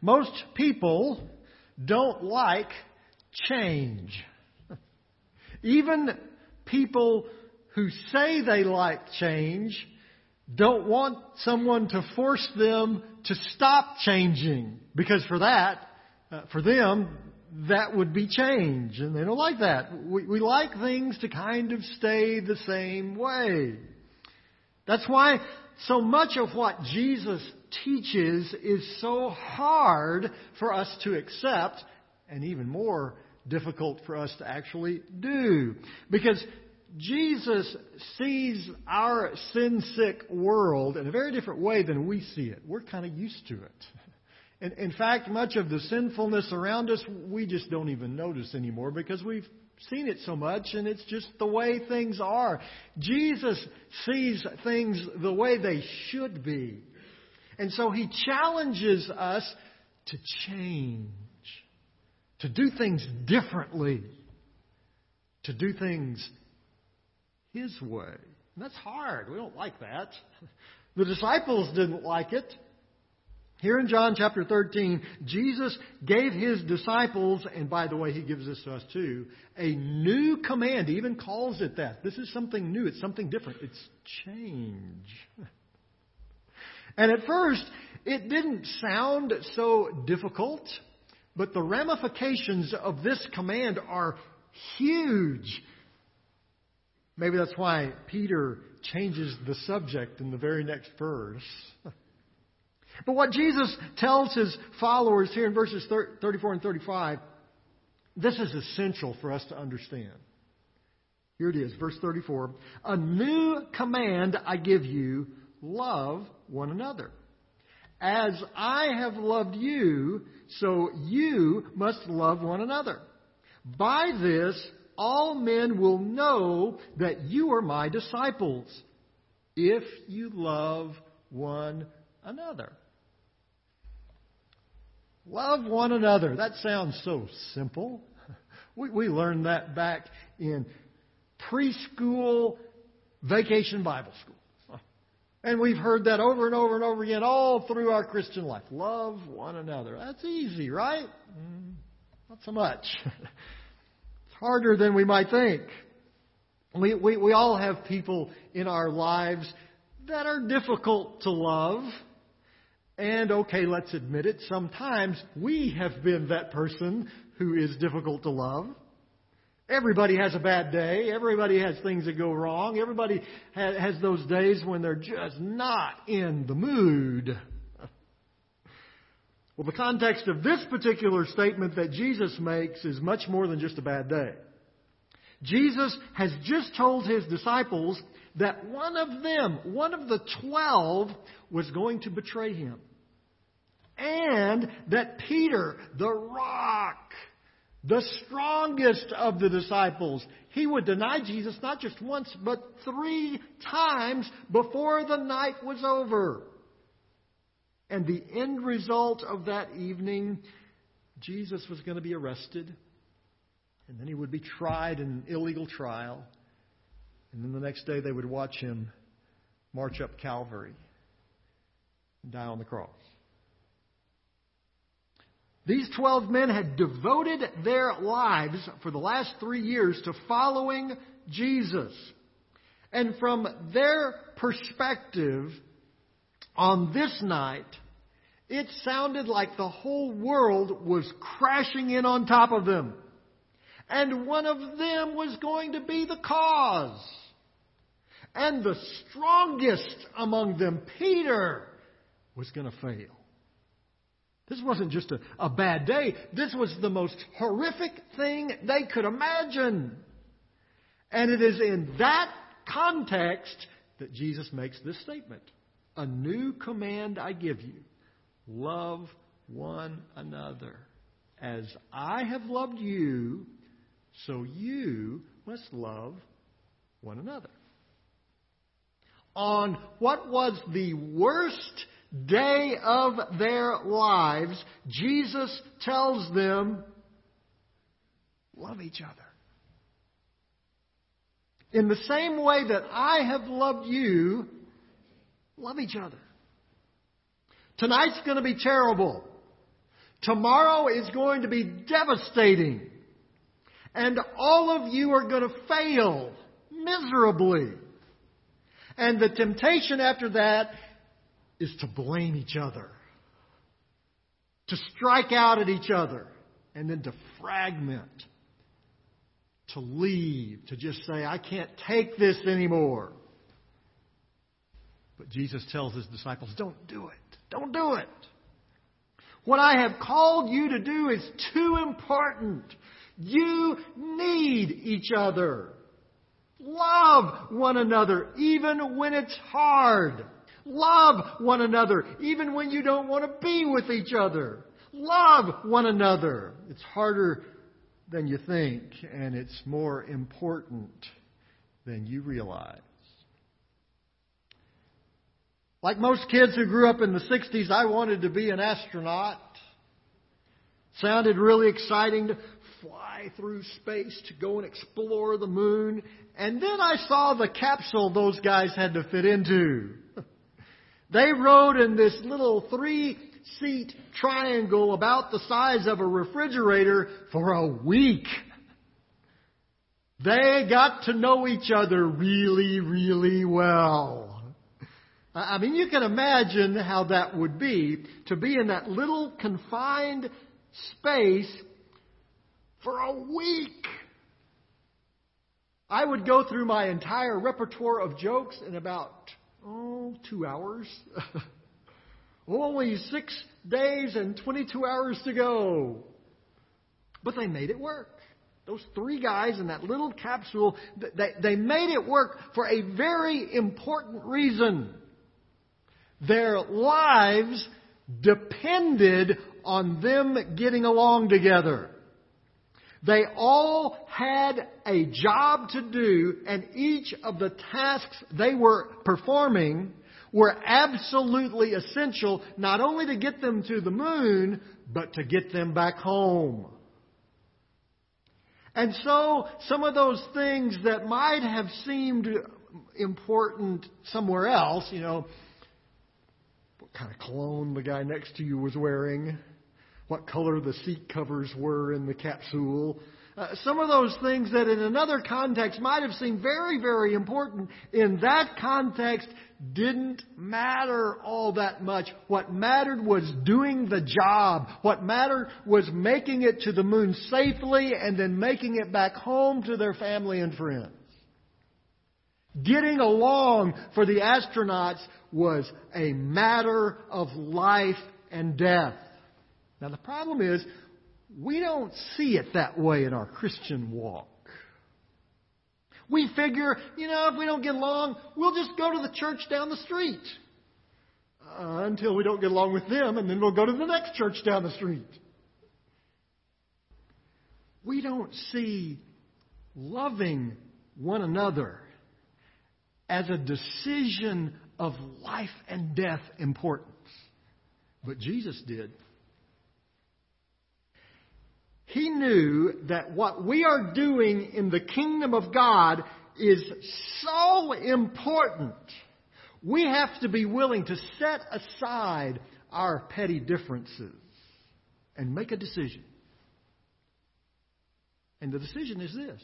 Most people don't like change. Even people who say they like change don't want someone to force them to stop changing. Because for that, for them, that would be change. And they don't like that. We like things to kind of stay the same way. That's why so much of what Jesus teaches is so hard for us to accept, and even more difficult for us to actually do. Because Jesus sees our sin-sick world in a very different way than we see it. We're kind of used to it. And in fact, much of the sinfulness around us, we just don't even notice anymore because we've seen it so much, and it's just the way things are. Jesus sees things the way they should be. And so he challenges us to change, to do things differently, to do things his way. And that's hard. We don't like that. The disciples didn't like it. Here in John chapter 13, Jesus gave his disciples, and by the way, he gives this to us too, a new command. He even calls it that. This is something new. It's something different. It's change. And at first, it didn't sound so difficult, but the ramifications of this command are huge. Maybe that's why Peter changes the subject in the very next verse. But what Jesus tells his followers here in verses 34 and 35, this is essential for us to understand. Here it is, verse 34. A new command I give you, love one another. As I have loved you, so you must love one another. By this, all men will know that you are my disciples, if you love one another. Love one another. That sounds so simple. We learned that back in preschool vacation Bible school. And we've heard that over and over and over again all through our Christian life. Love one another. That's easy, right? Not so much. It's harder than we might think. We all have people in our lives that are difficult to love. And okay, let's admit it, sometimes we have been that person who is difficult to love. Everybody has a bad day. Everybody has things that go wrong. Everybody has those days when they're just not in the mood. Well, the context of this particular statement that Jesus makes is much more than just a bad day. Jesus has just told his disciples that one of them, one of the 12, was going to betray him. And that Peter, the rock, the strongest of the disciples, he would deny Jesus not just once, but 3 times before the night was over. And the end result of that evening, Jesus was going to be arrested. And then he would be tried in an illegal trial. And then the next day they would watch him march up Calvary and die on the cross. These 12 men had devoted their lives for the last 3 years to following Jesus. And from their perspective, on this night, it sounded like the whole world was crashing in on top of them. And one of them was going to be the cause. And the strongest among them, Peter, was going to fail. This wasn't just a bad day. This was the most horrific thing they could imagine. And it is in that context that Jesus makes this statement. A new command I give you. Love one another. As I have loved you, so you must love one another. On what was the worst day of their lives, Jesus tells them, love each other. In the same way that I have loved you, love each other. Tonight's going to be terrible. Tomorrow is going to be devastating. And all of you are going to fail miserably. And the temptation after that is to blame each other, to strike out at each other, and then to fragment, to leave, to just say, I can't take this anymore. But Jesus tells his disciples, don't do it. Don't do it. What I have called you to do is too important. You need each other. Love one another, even when it's hard. Love one another, even when you don't want to be with each other. Love one another. It's harder than you think, and it's more important than you realize. Like most kids who grew up in the 60s, I wanted to be an astronaut. Sounded really exciting to fly through space, to go and explore the moon. And then I saw the capsule those guys had to fit into. They rode in this little 3-seat triangle about the size of a refrigerator for a week. They got to know each other really, really well. I mean, you can imagine how that would be to be in that little confined space for a week. I would go through my entire repertoire of jokes in about 2 hours. Only 6 days and 22 hours to go. But they made it work. Those 3 guys in that little capsule, they made it work for a very important reason. Their lives depended on them getting along together. They all had a job to do, and each of the tasks they were performing were absolutely essential, not only to get them to the moon, but to get them back home. And so, some of those things that might have seemed important somewhere else, you know, what kind of cologne the guy next to you was wearing, what color the seat covers were in the capsule. Some of those things that in another context might have seemed very, very important, in that context didn't matter all that much. What mattered was doing the job. What mattered was making it to the moon safely and then making it back home to their family and friends. Getting along for the astronauts was a matter of life and death. Now, the problem is, we don't see it that way in our Christian walk. We figure, if we don't get along, we'll just go to the church down the street until we don't get along with them, and then we'll go to the next church down the street. We don't see loving one another as a decision of life and death importance. But Jesus did. He knew that what we are doing in the kingdom of God is so important. We have to be willing to set aside our petty differences and make a decision. And the decision is this: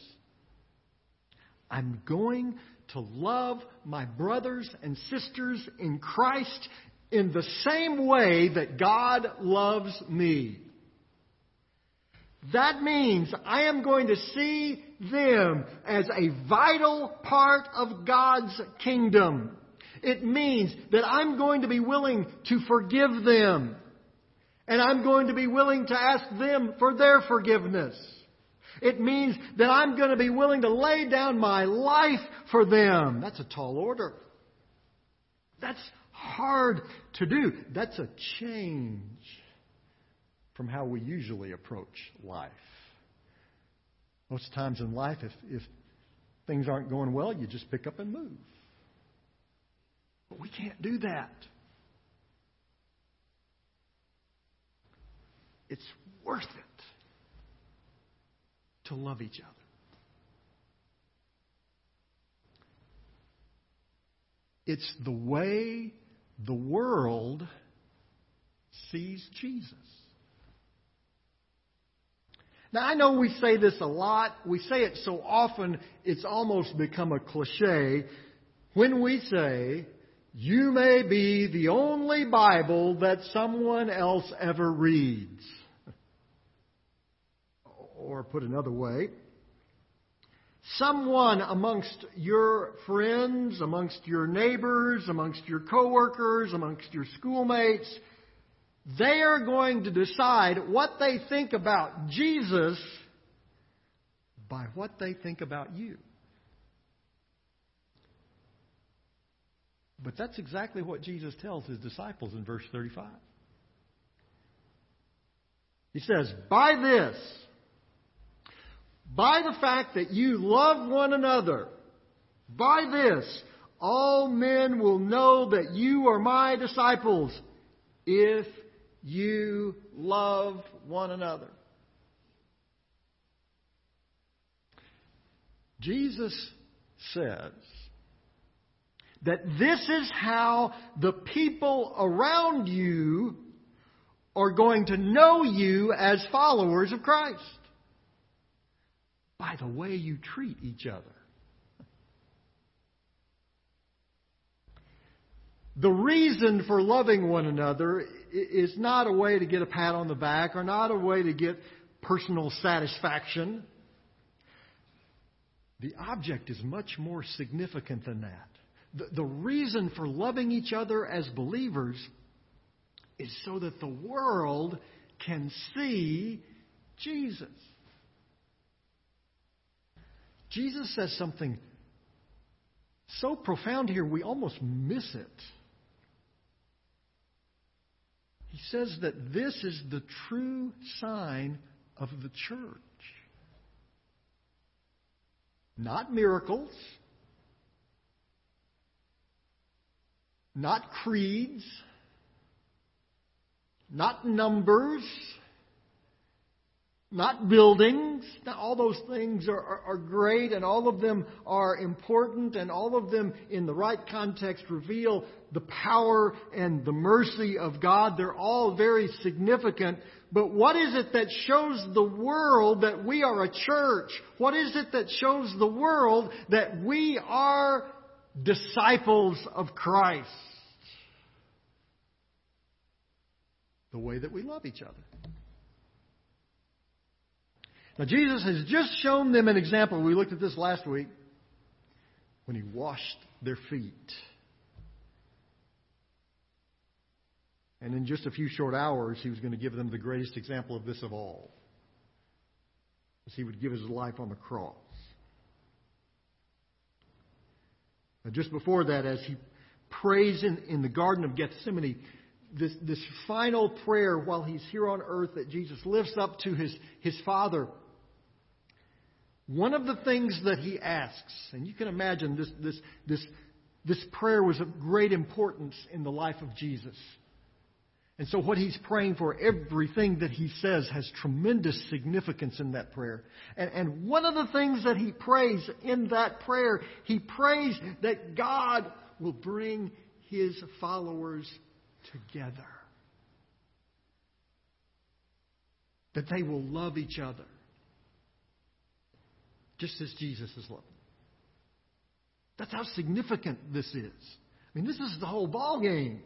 I'm going to love my brothers and sisters in Christ in the same way that God loves me. That means I am going to see them as a vital part of God's kingdom. It means that I'm going to be willing to forgive them. And I'm going to be willing to ask them for their forgiveness. It means that I'm going to be willing to lay down my life for them. That's a tall order. That's hard to do. That's a change from how we usually approach life. Most times in life, if things aren't going well, you just pick up and move. But we can't do that. It's worth it to love each other. It's the way the world sees Jesus. Now, I know we say this a lot. We say it so often it's almost become a cliche when we say, you may be the only Bible that someone else ever reads. Or put another way, someone amongst your friends, amongst your neighbors, amongst your coworkers, amongst your schoolmates, they are going to decide what they think about Jesus by what they think about you. But that's exactly what Jesus tells his disciples in verse 35. He says, by this, by the fact that you love one another, by this, all men will know that you are my disciples, if you love one another. Jesus says that this is how the people around you are going to know you as followers of Christ. By the way you treat each other. The reason for loving one another is not a way to get a pat on the back or not a way to get personal satisfaction. The object is much more significant than that. The reason for loving each other as believers is so that the world can see Jesus. Jesus says something so profound here, we almost miss it. He says that this is the true sign of the church. Not miracles. Not creeds. Not numbers. Not buildings. Now, all those things are great, and all of them are important, and all of them in the right context reveal the power and the mercy of God. They're all very significant. But what is it that shows the world that we are a church? What is it that shows the world that we are disciples of Christ? The way that we love each other. Now, Jesus has just shown them an example. We looked at this last week when he washed their feet. And in just a few short hours, he was going to give them the greatest example of this of all. As he would give his life on the cross. Now, just before that, as he prays in the Garden of Gethsemane, This final prayer while he's here on earth that Jesus lifts up to his Father. One of the things that he asks, and you can imagine this prayer was of great importance in the life of Jesus. And so what he's praying for, everything that he says has tremendous significance in that prayer. And one of the things that he prays in that prayer, he prays that God will bring his followers together. That they will love each other. Just as Jesus is loved. That's how significant this is. I mean, this is the whole ball game.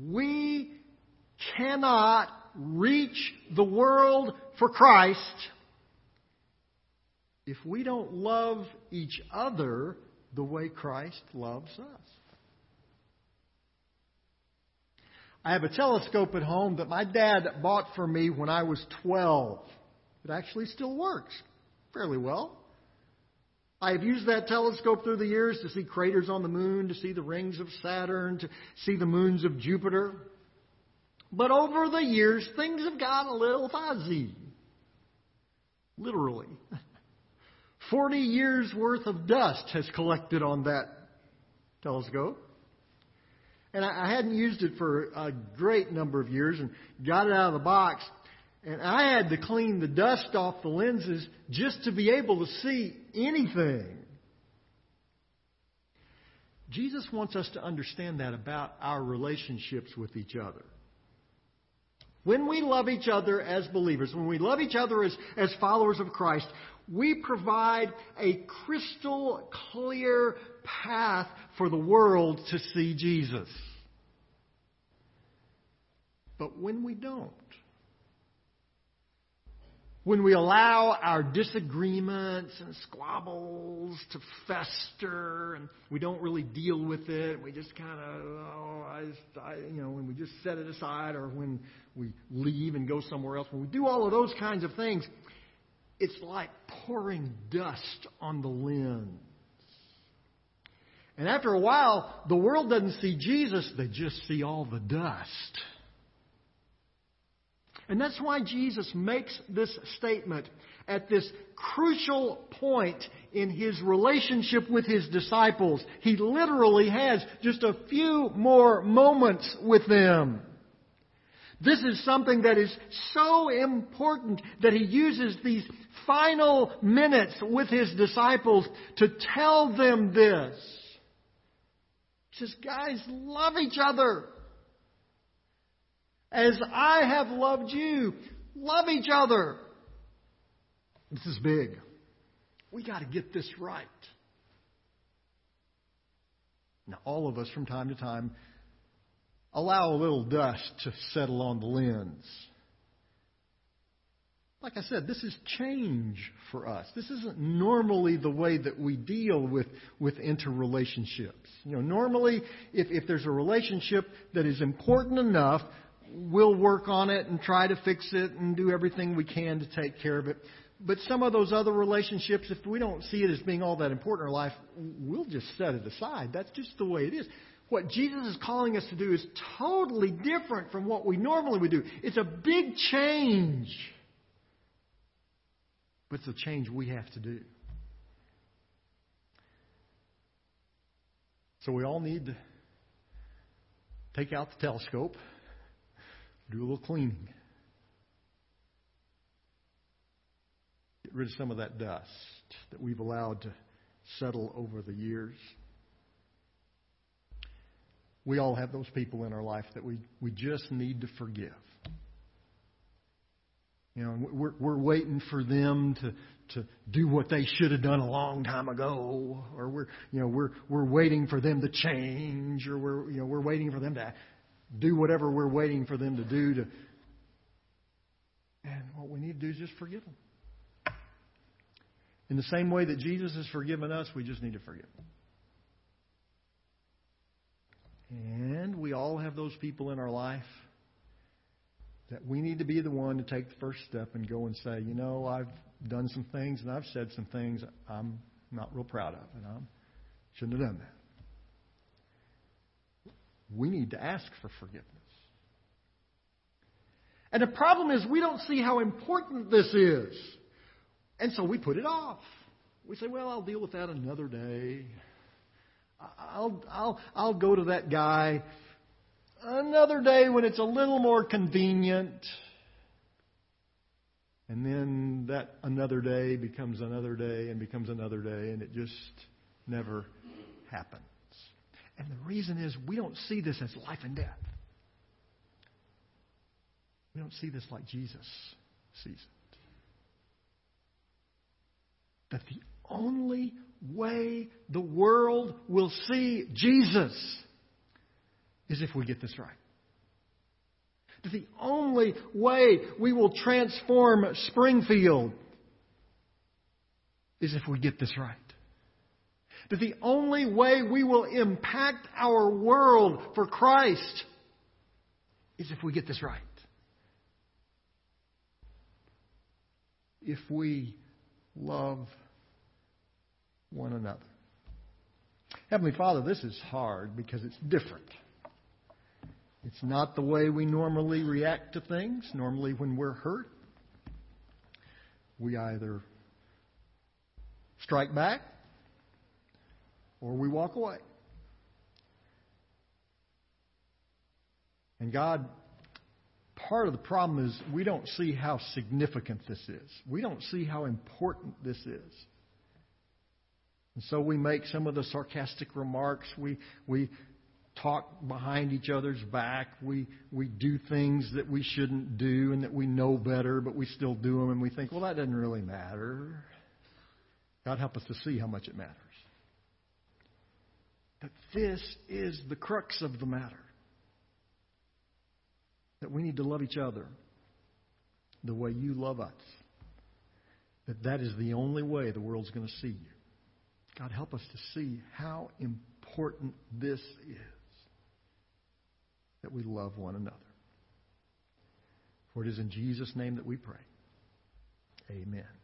We cannot reach the world for Christ if we don't love each other the way Christ loves us. I have a telescope at home that my dad bought for me when I was 12. It actually still works fairly well. I have used that telescope through the years to see craters on the moon, to see the rings of Saturn, to see the moons of Jupiter. But over the years, things have gotten a little fuzzy. Literally. 40 years worth of dust has collected on that telescope. And I hadn't used it for a great number of years and got it out of the box. And I had to clean the dust off the lenses just to be able to see anything. Jesus wants us to understand that about our relationships with each other. When we love each other as believers, when we love each other as followers of Christ, we provide a crystal clear path for the world to see Jesus. But when we don't, when we allow our disagreements and squabbles to fester, and we don't really deal with it, we just kind of, when we just set it aside, or when we leave and go somewhere else, when we do all of those kinds of things, it's like pouring dust on the lens. And after a while, the world doesn't see Jesus, they just see all the dust. And that's why Jesus makes this statement at this crucial point in his relationship with his disciples. He literally has just a few more moments with them. This is something that is so important that he uses these final minutes with his disciples to tell them this. He says, guys, love each other. As I have loved you, love each other. This is big. We got to get this right. Now, all of us from time to time allow a little dust to settle on the lens. Like I said, this is change for us. This isn't normally the way that we deal with interrelationships. Normally, if there's a relationship that is important enough, we'll work on it and try to fix it and do everything we can to take care of it. But some of those other relationships, if we don't see it as being all that important in our life, we'll just set it aside. That's just the way it is. What Jesus is calling us to do is totally different from what we normally would do. It's a big change. But it's a change we have to do. So we all need to take out the telescope, do a little cleaning. Get rid of some of that dust that we've allowed to settle over the years. We all have those people in our life that we just need to forgive. We're waiting for them to do what they should have done a long time ago, or we're waiting for them to change, or we're waiting for them to do whatever we're waiting for them to do. And what we need to do is just forgive them. In the same way that Jesus has forgiven us, we just need to forgive them. And we all have those people in our life that we need to be the one to take the first step and go and say, I've done some things and I've said some things I'm not real proud of, and I shouldn't have done that. We need to ask for forgiveness. And the problem is we don't see how important this is. And so we put it off. We say, well, I'll deal with that another day. I'll go to that guy another day when it's a little more convenient. And then that another day becomes another day and becomes another day, and it just never happens. And the reason is we don't see this as life and death. We don't see this like Jesus sees it. That the only way the world will see Jesus is if we get this right. That the only way we will transform Springfield is if we get this right. That the only way we will impact our world for Christ is if we get this right. If we love one another. Heavenly Father, this is hard because it's different. It's not the way we normally react to things. Normally when we're hurt, we either strike back or we walk away. And God, part of the problem is we don't see how significant this is. We don't see how important this is. And so we make some of the sarcastic remarks. We talk behind each other's back. We do things that we shouldn't do and that we know better, but we still do them. And we think, well, that doesn't really matter. God help us to see how much it matters. But this is the crux of the matter. That we need to love each other the way you love us. That is the only way the world's going to see you. God, help us to see how important this is. That we love one another. For it is in Jesus' name that we pray. Amen.